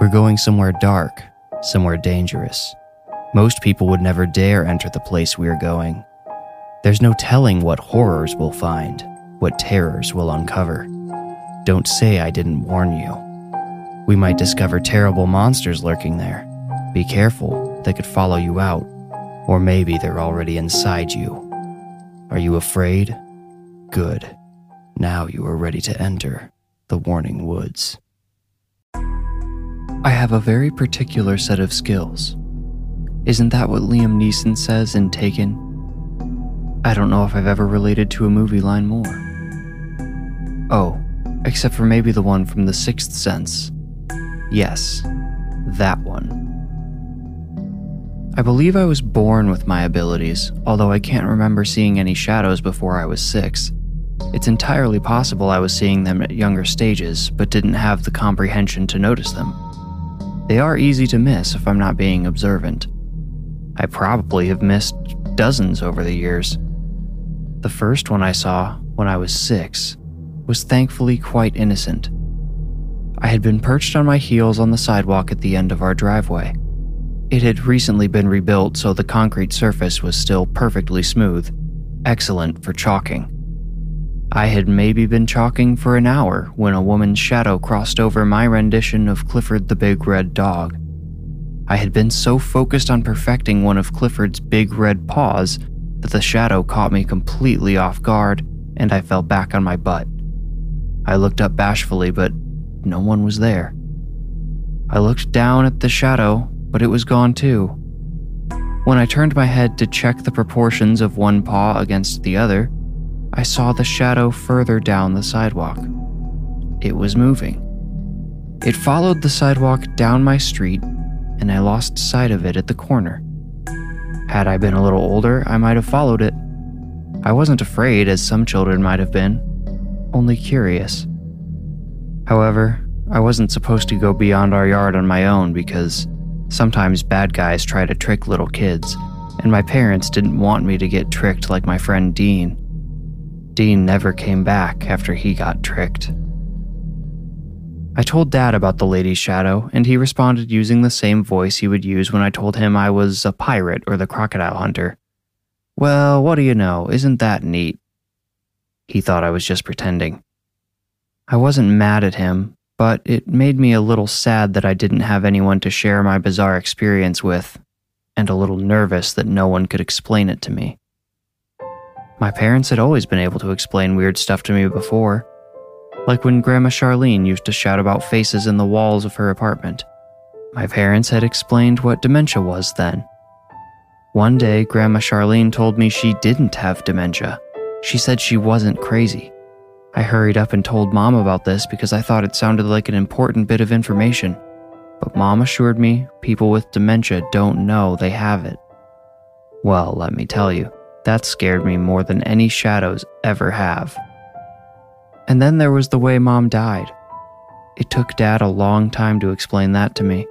We're going somewhere dark, somewhere dangerous. Most people would never dare enter the place we are going. There's no telling what horrors we'll find, what terrors we'll uncover. Don't say I didn't warn you. We might discover terrible monsters lurking there. Be careful, they could follow you out. Or maybe they're already inside you. Are you afraid? Good. Now you are ready to enter the Warning Woods. I have a very particular set of skills. Isn't that what Liam Neeson says in Taken? I don't know if I've ever related to a movie line more. Oh, except for maybe the one from The Sixth Sense. Yes, that one. I believe I was born with my abilities, although I can't remember seeing any shadows before I was 6. It's entirely possible I was seeing them at younger stages, but didn't have the comprehension to notice them. They are easy to miss if I'm not being observant. I probably have missed dozens over the years. The first one I saw when I was 6 was thankfully quite innocent. I had been perched on my heels on the sidewalk at the end of our driveway. It had recently been rebuilt, so the concrete surface was still perfectly smooth, excellent for chalking. I had maybe been chalking for an hour when a woman's shadow crossed over my rendition of Clifford the Big Red Dog. I had been so focused on perfecting one of Clifford's big red paws that the shadow caught me completely off guard and I fell back on my butt. I looked up bashfully, but no one was there. I looked down at the shadow, but it was gone too. When I turned my head to check the proportions of one paw against the other, I saw the shadow further down the sidewalk. It was moving. It followed the sidewalk down my street, and I lost sight of it at the corner. Had I been a little older, I might have followed it. I wasn't afraid, as some children might have been, only curious. However, I wasn't supposed to go beyond our yard on my own because sometimes bad guys try to trick little kids, and my parents didn't want me to get tricked like my friend Dean. Dean never came back after he got tricked. I told Dad about the lady's shadow, and he responded using the same voice he would use when I told him I was a pirate or the crocodile hunter. Well, what do you know? Isn't that neat? He thought I was just pretending. I wasn't mad at him, but it made me a little sad that I didn't have anyone to share my bizarre experience with, and a little nervous that no one could explain it to me. My parents had always been able to explain weird stuff to me before, like when Grandma Charlene used to shout about faces in the walls of her apartment. My parents had explained what dementia was then. One day, Grandma Charlene told me she didn't have dementia. She said she wasn't crazy. I hurried up and told Mom about this because I thought it sounded like an important bit of information, but Mom assured me people with dementia don't know they have it. Well, let me tell you. That scared me more than any shadows ever have. And then there was the way Mom died. It took Dad a long time to explain that to me,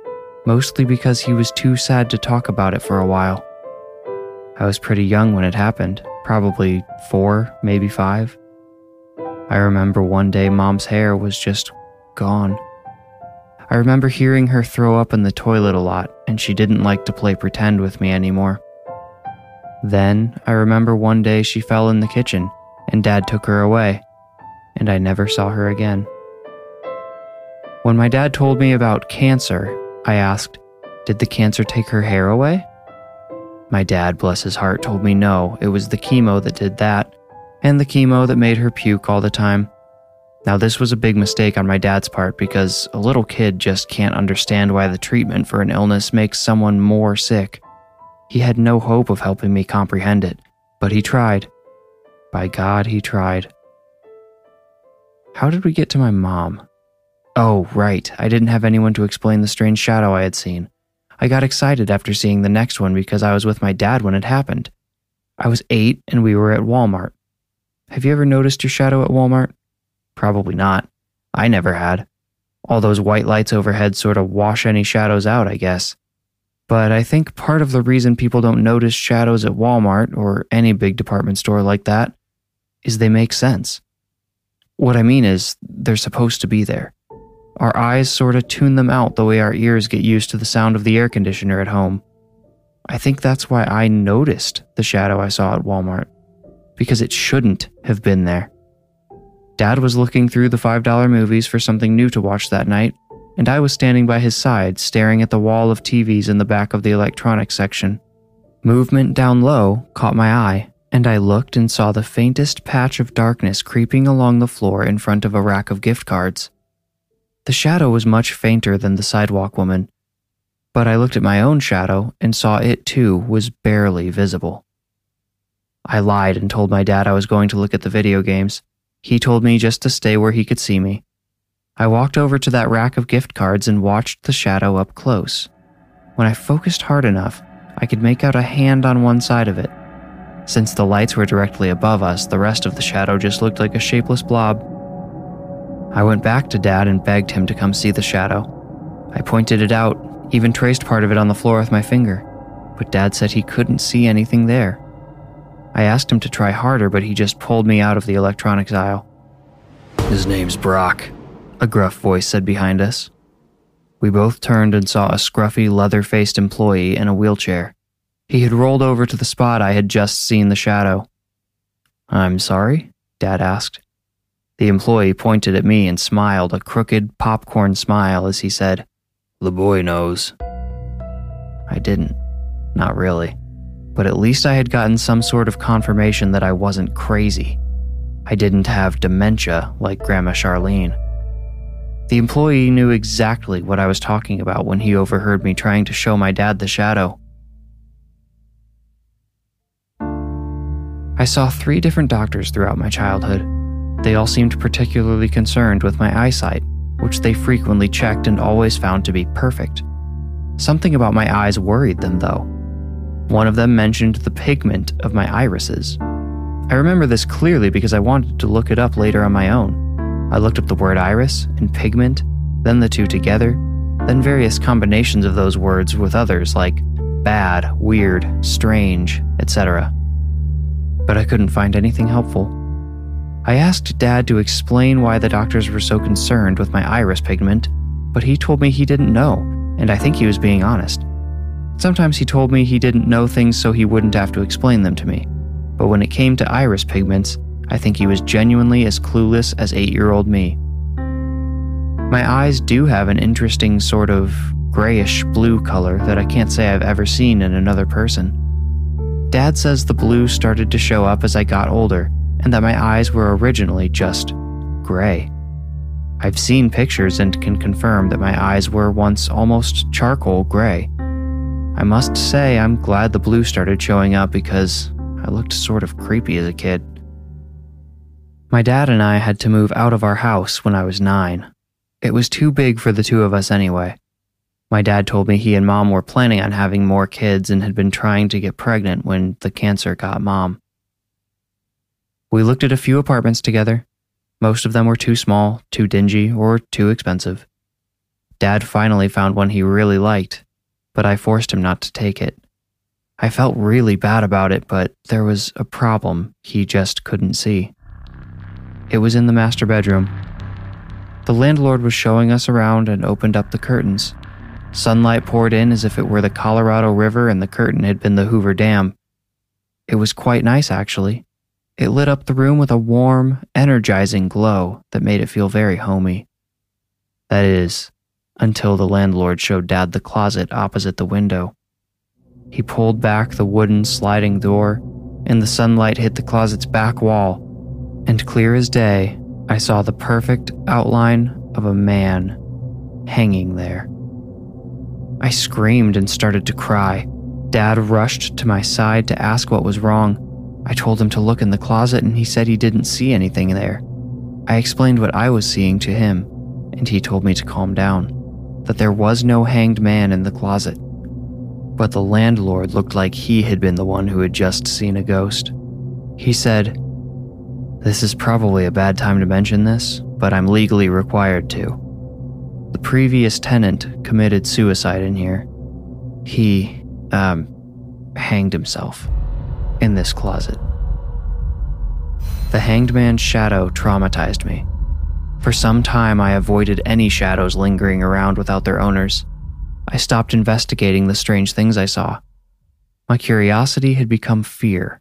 mostly because he was too sad to talk about it for a while. I was pretty young when it happened, probably 4, maybe 5. I remember one day Mom's hair was just gone. I remember hearing her throw up in the toilet a lot, and she didn't like to play pretend with me anymore. Then, I remember one day she fell in the kitchen, and Dad took her away, and I never saw her again. When my dad told me about cancer, I asked, "Did the cancer take her hair away?" My dad, bless his heart, told me no, it was the chemo that did that, and the chemo that made her puke all the time. Now this was a big mistake on my dad's part because a little kid just can't understand why the treatment for an illness makes someone more sick. He had no hope of helping me comprehend it, but he tried. By God, he tried. How did we get to my mom? Oh, right. I didn't have anyone to explain the strange shadow I had seen. I got excited after seeing the next one because I was with my dad when it happened. I was 8 and we were at Walmart. Have you ever noticed your shadow at Walmart? Probably not. I never had. All those white lights overhead sort of wash any shadows out, I guess. But I think part of the reason people don't notice shadows at Walmart or any big department store like that is they make sense. What I mean is, they're supposed to be there. Our eyes sort of tune them out the way our ears get used to the sound of the air conditioner at home. I think that's why I noticed the shadow I saw at Walmart, because it shouldn't have been there. Dad was looking through the $5 movies for something new to watch that night, and I was standing by his side, staring at the wall of TVs in the back of the electronics section. Movement down low caught my eye, and I looked and saw the faintest patch of darkness creeping along the floor in front of a rack of gift cards. The shadow was much fainter than the sidewalk woman, but I looked at my own shadow and saw it too was barely visible. I lied and told my dad I was going to look at the video games. He told me just to stay where he could see me. I walked over to that rack of gift cards and watched the shadow up close. When I focused hard enough, I could make out a hand on one side of it. Since the lights were directly above us, the rest of the shadow just looked like a shapeless blob. I went back to Dad and begged him to come see the shadow. I pointed it out, even traced part of it on the floor with my finger, but Dad said he couldn't see anything there. I asked him to try harder, but he just pulled me out of the electronics aisle. "His name's Brock," a gruff voice said behind us. We both turned and saw a scruffy, leather-faced employee in a wheelchair. He had rolled over to the spot I had just seen the shadow. "I'm sorry?" Dad asked. The employee pointed at me and smiled, a crooked popcorn smile, as he said, "The boy knows." I didn't. Not really. But at least I had gotten some sort of confirmation that I wasn't crazy. I didn't have dementia like Grandma Charlene. The employee knew exactly what I was talking about when he overheard me trying to show my dad the shadow. I saw 3 different doctors throughout my childhood. They all seemed particularly concerned with my eyesight, which they frequently checked and always found to be perfect. Something about my eyes worried them, though. One of them mentioned the pigment of my irises. I remember this clearly because I wanted to look it up later on my own. I looked up the word iris and pigment, then the two together, then various combinations of those words with others like bad, weird, strange, etc. But I couldn't find anything helpful. I asked Dad to explain why the doctors were so concerned with my iris pigment, but he told me he didn't know, and I think he was being honest. Sometimes he told me he didn't know things so he wouldn't have to explain them to me, but when it came to iris pigments, I think he was genuinely as clueless as 8-year-old me. My eyes do have an interesting sort of grayish-blue color that I can't say I've ever seen in another person. Dad says the blue started to show up as I got older, and that my eyes were originally just gray. I've seen pictures and can confirm that my eyes were once almost charcoal gray. I must say I'm glad the blue started showing up because I looked sort of creepy as a kid. My dad and I had to move out of our house when I was 9. It was too big for the two of us anyway. My dad told me he and Mom were planning on having more kids and had been trying to get pregnant when the cancer got Mom. We looked at a few apartments together. Most of them were too small, too dingy, or too expensive. Dad finally found one he really liked, but I forced him not to take it. I felt really bad about it, but there was a problem he just couldn't see. It was in the master bedroom. The landlord was showing us around and opened up the curtains. Sunlight poured in as if it were the Colorado River and the curtain had been the Hoover Dam. It was quite nice, actually. It lit up the room with a warm, energizing glow that made it feel very homey. That is, until the landlord showed Dad the closet opposite the window. He pulled back the wooden sliding door, and the sunlight hit the closet's back wall, and clear as day, I saw the perfect outline of a man hanging there. I screamed and started to cry. Dad rushed to my side to ask what was wrong. I told him to look in the closet and he said he didn't see anything there. I explained what I was seeing to him, and he told me to calm down, that there was no hanged man in the closet. But the landlord looked like he had been the one who had just seen a ghost. He said, "This is probably a bad time to mention this, but I'm legally required to. The previous tenant committed suicide in here. He, hanged himself in this closet." The hanged man's shadow traumatized me. For some time, I avoided any shadows lingering around without their owners. I stopped investigating the strange things I saw. My curiosity had become fear,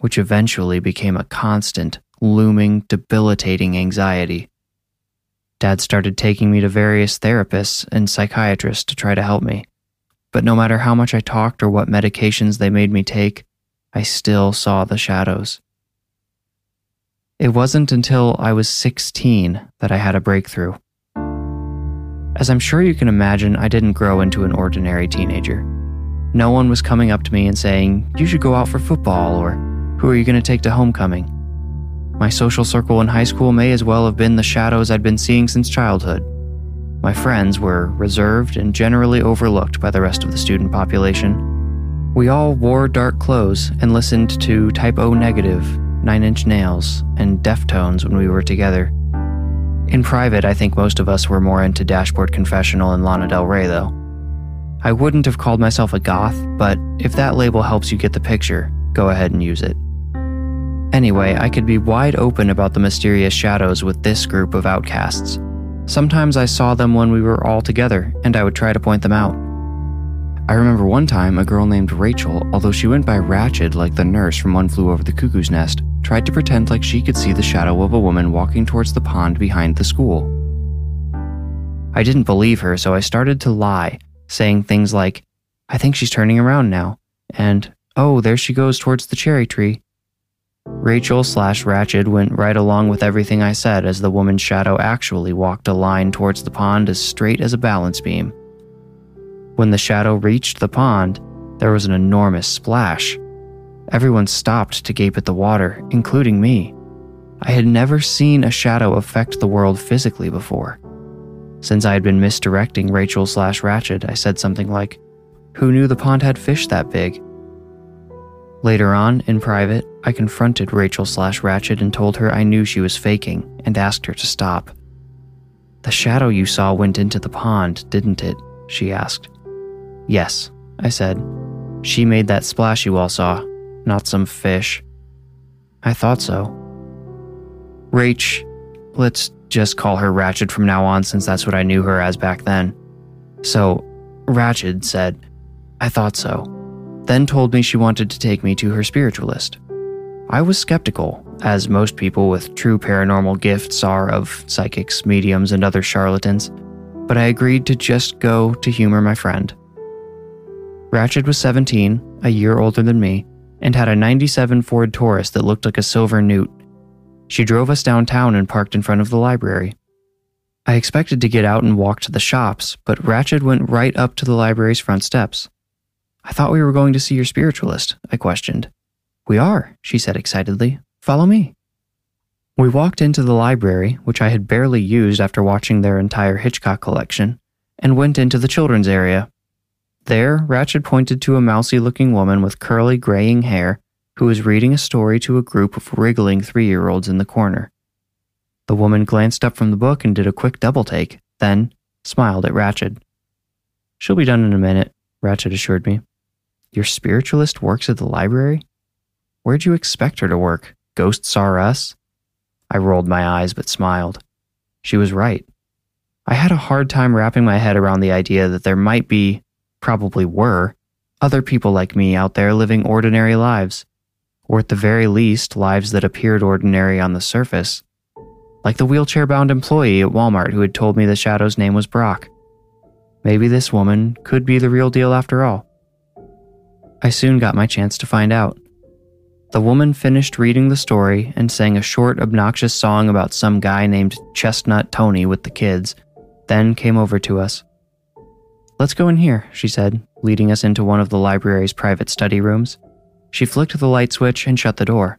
which eventually became a constant, looming, debilitating anxiety. Dad started taking me to various therapists and psychiatrists to try to help me, but no matter how much I talked or what medications they made me take, I still saw the shadows. It wasn't until I was 16 that I had a breakthrough. As I'm sure you can imagine, I didn't grow into an ordinary teenager. No one was coming up to me and saying, "You should go out for football," or "Who are you going to take to homecoming?" My social circle in high school may as well have been the shadows I'd been seeing since childhood. My friends were reserved and generally overlooked by the rest of the student population. We all wore dark clothes and listened to Type O Negative, 9 Inch Nails, and Deftones when we were together. In private, I think most of us were more into Dashboard Confessional and Lana Del Rey, though. I wouldn't have called myself a goth, but if that label helps you get the picture, go ahead and use it. Anyway, I could be wide open about the mysterious shadows with this group of outcasts. Sometimes I saw them when we were all together, and I would try to point them out. I remember one time a girl named Rachel, although she went by Ratchet like the nurse from One Flew Over the Cuckoo's Nest, tried to pretend like she could see the shadow of a woman walking towards the pond behind the school. I didn't believe her, so I started to lie, saying things like, "I think she's turning around now," and "Oh, there she goes towards the cherry tree." Rachel/Ratchet went right along with everything I said as the woman's shadow actually walked a line towards the pond as straight as a balance beam. When the shadow reached the pond, there was an enormous splash. Everyone stopped to gape at the water, including me. I had never seen a shadow affect the world physically before. Since I had been misdirecting Rachel/Ratchet, I said something like, "Who knew the pond had fish that big?" Later on, in private, I confronted Rachel/Ratchet and told her I knew she was faking and asked her to stop. "The shadow you saw went into the pond, didn't it?" she asked. "Yes," I said. "She made that splash you all saw, not some fish." "I thought so." "Rach, let's just call her Ratchet from now on since that's what I knew her as back then." So, Ratchet said, "I thought so," then told me she wanted to take me to her spiritualist. I was skeptical, as most people with true paranormal gifts are of psychics, mediums, and other charlatans, but I agreed to just go to humor my friend. Ratchet was 17, a year older than me, and had a 97 Ford Taurus that looked like a silver newt. She drove us downtown and parked in front of the library. I expected to get out and walk to the shops, but Ratchet went right up to the library's front steps. "I thought we were going to see your spiritualist," I questioned. "We are," she said excitedly. "Follow me." We walked into the library, which I had barely used after watching their entire Hitchcock collection, and went into the children's area. There, Ratchet pointed to a mousy-looking woman with curly, graying hair who was reading a story to a group of wriggling 3-year-olds in the corner. The woman glanced up from the book and did a quick double-take, then smiled at Ratchet. "She'll be done in a minute," Ratchet assured me. "Your spiritualist works at the library? Where'd you expect her to work? Ghosts R Us?" I rolled my eyes but smiled. She was right. I had a hard time wrapping my head around the idea that there might be, probably were, other people like me out there living ordinary lives, or at the very least, lives that appeared ordinary on the surface. Like the wheelchair-bound employee at Walmart who had told me the shadow's name was Brock. Maybe this woman could be the real deal after all. I soon got my chance to find out. The woman finished reading the story and sang a short, obnoxious song about some guy named Chestnut Tony with the kids, then came over to us. "Let's go in here," she said, leading us into one of the library's private study rooms. She flicked the light switch and shut the door.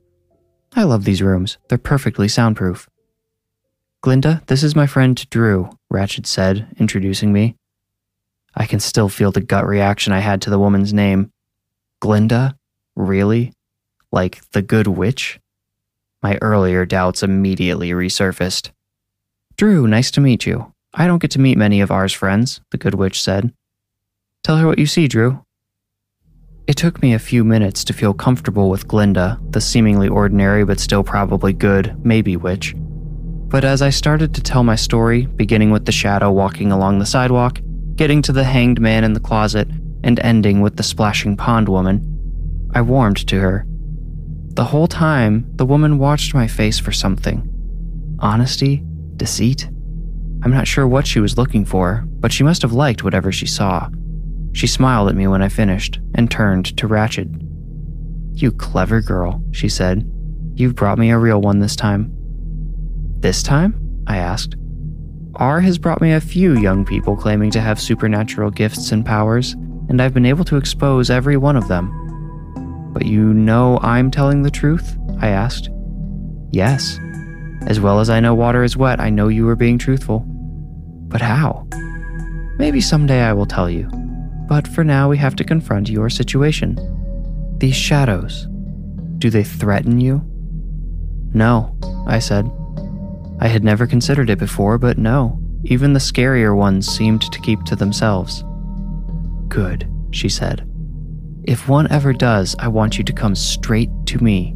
I love these rooms. They're perfectly soundproof. "Glinda, this is my friend Drew," Ratchet said, introducing me. I can still feel the gut reaction I had to the woman's name. Glinda? Really? Like the good witch? My earlier doubts immediately resurfaced. "Drew, nice to meet you. I don't get to meet many of ours friends," the good witch said. "Tell her what you see, Drew." It took me a few minutes to feel comfortable with Glinda, the seemingly ordinary but still probably good, maybe witch. But as I started to tell my story, beginning with the shadow walking along the sidewalk, getting to the hanged man in the closet, and ending with the splashing pond woman, I warmed to her. The whole time, the woman watched my face for something. Honesty? Deceit? I'm not sure what she was looking for, but she must have liked whatever she saw. She smiled at me when I finished, and turned to Ratchet. "You clever girl," she said. "You've brought me a real one this time." "This time?" I asked. "R has brought me a few young people claiming to have supernatural gifts and powers, and I've been able to expose every one of them." "But you know I'm telling the truth?" I asked. "Yes. As well as I know water is wet, I know you were being truthful." "But how?" "Maybe someday I will tell you. But for now we have to confront your situation. These shadows, do they threaten you?" "No," I said. I had never considered it before, but no, even the scarier ones seemed to keep to themselves. "Good," she said. "If one ever does, I want you to come straight to me.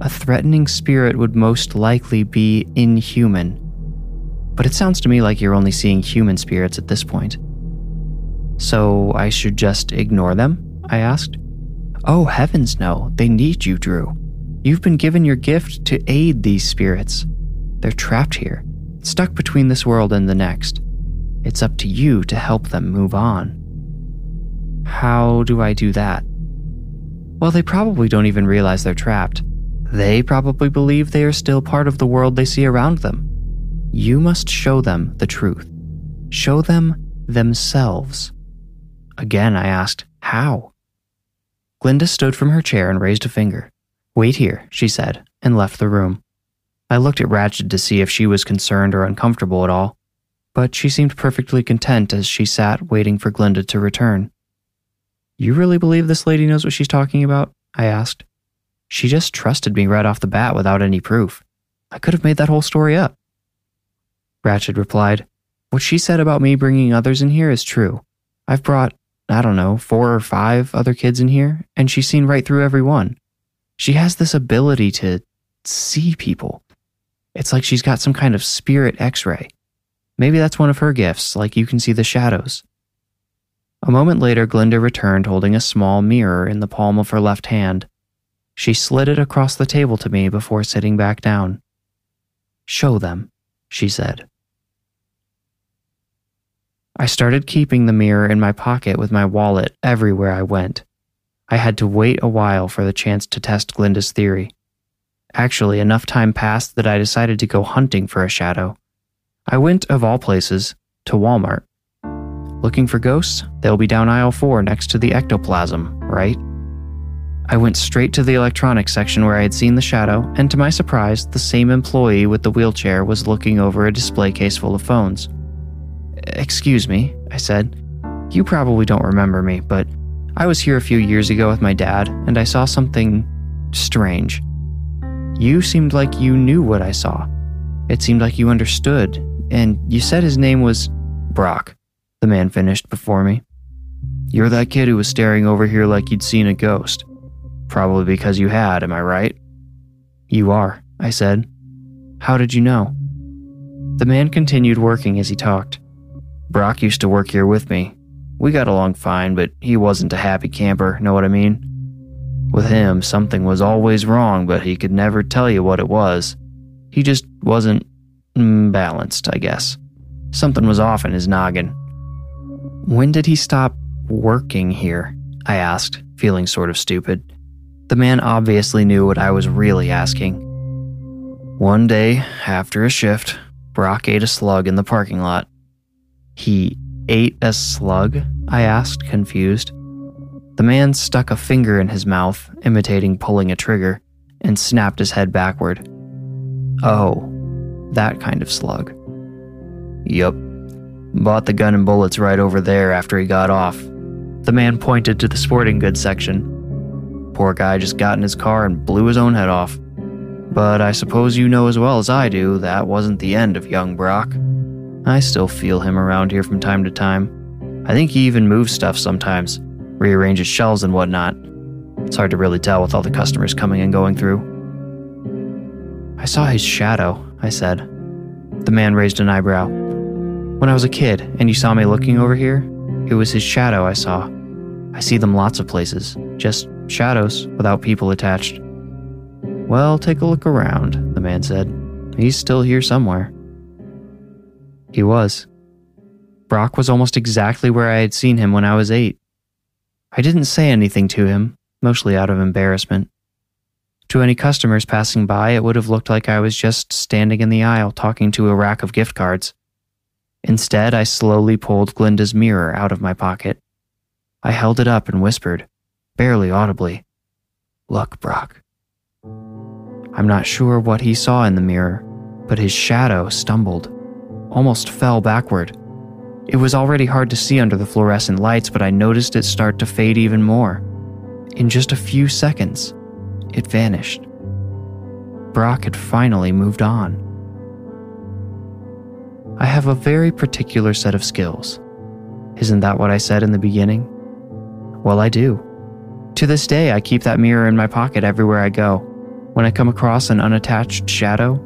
A threatening spirit would most likely be inhuman. But it sounds to me like you're only seeing human spirits at this point." "So I should just ignore them?" I asked. "Oh, heavens no, they need you, Drew. You've been given your gift to aid these spirits. They're trapped here, stuck between this world and the next. It's up to you to help them move on." "How do I do that?" "Well, they probably don't even realize they're trapped. They probably believe they are still part of the world they see around them. You must show them the truth. Show them themselves." Again, I asked, "How?" Glinda stood from her chair and raised a finger. "Wait here," she said, and left the room. I looked at Ratchet to see if she was concerned or uncomfortable at all, but she seemed perfectly content as she sat waiting for Glinda to return. "You really believe this lady knows what she's talking about?" I asked. "She just trusted me right off the bat without any proof. I could have made that whole story up." Ratchet replied, "What she said about me bringing others in here is true. I've brought, 4 or 5 other kids in here, and she's seen right through every one. She has this ability to see people. It's like she's got some kind of spirit x-ray. Maybe that's one of her gifts, like you can see the shadows." A moment later, Glinda returned holding a small mirror in the palm of her left hand. She slid it across the table to me before sitting back down. "Show them," she said. I started keeping the mirror in my pocket with my wallet everywhere I went. I had to wait a while for the chance to test Glinda's theory. Actually, enough time passed that I decided to go hunting for a shadow. I went, of all places, to Walmart. "Looking for ghosts? They'll be down aisle 4 next to the ectoplasm, right?" I went straight to the electronics section where I had seen the shadow, and to my surprise, the same employee with the wheelchair was looking over a display case full of phones. "Excuse me," I said. "You probably don't remember me, but I was here a few years ago with my dad, and I saw something strange. You seemed like you knew what I saw. It seemed like you understood, and you said his name was Brock," the man finished before me. "You're that kid who was staring over here like you'd seen a ghost. Probably because you had, am I right?" "You are," I said. "How did you know?" The man continued working as he talked. "Brock used to work here with me. We got along fine, but he wasn't a happy camper, know what I mean? With him, something was always wrong, but he could never tell you what it was. He just wasn't balanced, I guess. Something was off in his noggin." "When did he stop working here?" I asked, feeling sort of stupid. The man obviously knew what I was really asking. "One day, after a shift, Brock ate a slug in the parking lot." "He ate a slug?" I asked, confused. The man stuck a finger in his mouth, imitating pulling a trigger, and snapped his head backward. "Oh, That kind of slug. Yup. Bought the gun and bullets right over there after he got off. The man pointed to the sporting goods section. Poor guy just got in his car and blew his own head off. But I suppose you know as well as I do that wasn't the end of young Brock. I still feel him around here from time to time. I think he even moves stuff sometimes, rearranges shelves and whatnot. It's hard to really tell with all the customers coming and going through. I saw his shadow, I said. The man raised an eyebrow. When I was a kid and you saw me looking over here, it was his shadow I saw. I see them lots of places, just shadows without people attached. Well, take a look around, the man said. He's still here somewhere. He was. Brock was almost exactly where I had seen him when I was 8. I didn't say anything to him, mostly out of embarrassment. To any customers passing by, it would have looked like I was just standing in the aisle talking to a rack of gift cards. Instead, I slowly pulled Glinda's mirror out of my pocket. I held it up and whispered, barely audibly, "Look, Brock." I'm not sure what he saw in the mirror, but his shadow stumbled, almost fell backward. It was already hard to see under the fluorescent lights, but I noticed it start to fade even more. In just a few seconds, it vanished. Brock had finally moved on. I have a very particular set of skills. Isn't that what I said in the beginning? Well, I do. To this day, I keep that mirror in my pocket everywhere I go. When I come across an unattached shadow,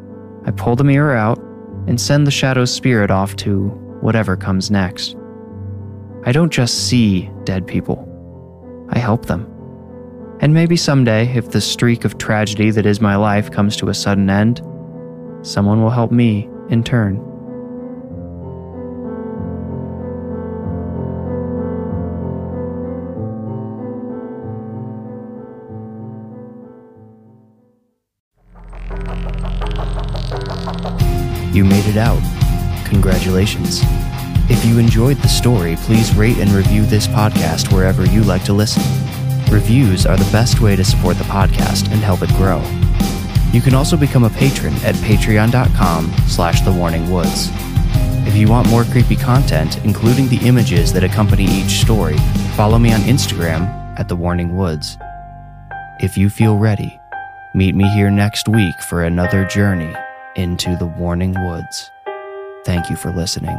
I pull the mirror out and send the shadow's spirit off to whatever comes next. I don't just see dead people. I help them. And maybe someday, if the streak of tragedy that is my life comes to a sudden end, someone will help me in turn. You made it out. Congratulations. If you enjoyed the story, please rate and review this podcast wherever you like to listen. Reviews are the best way to support the podcast and help it grow. You can also become a patron at patreon.com/thewarningwoods. If you want more creepy content, including the images that accompany each story, follow me on Instagram @thewarningwoods. If you feel ready, meet me here next week for another journey into the Warning Woods. Thank you for listening.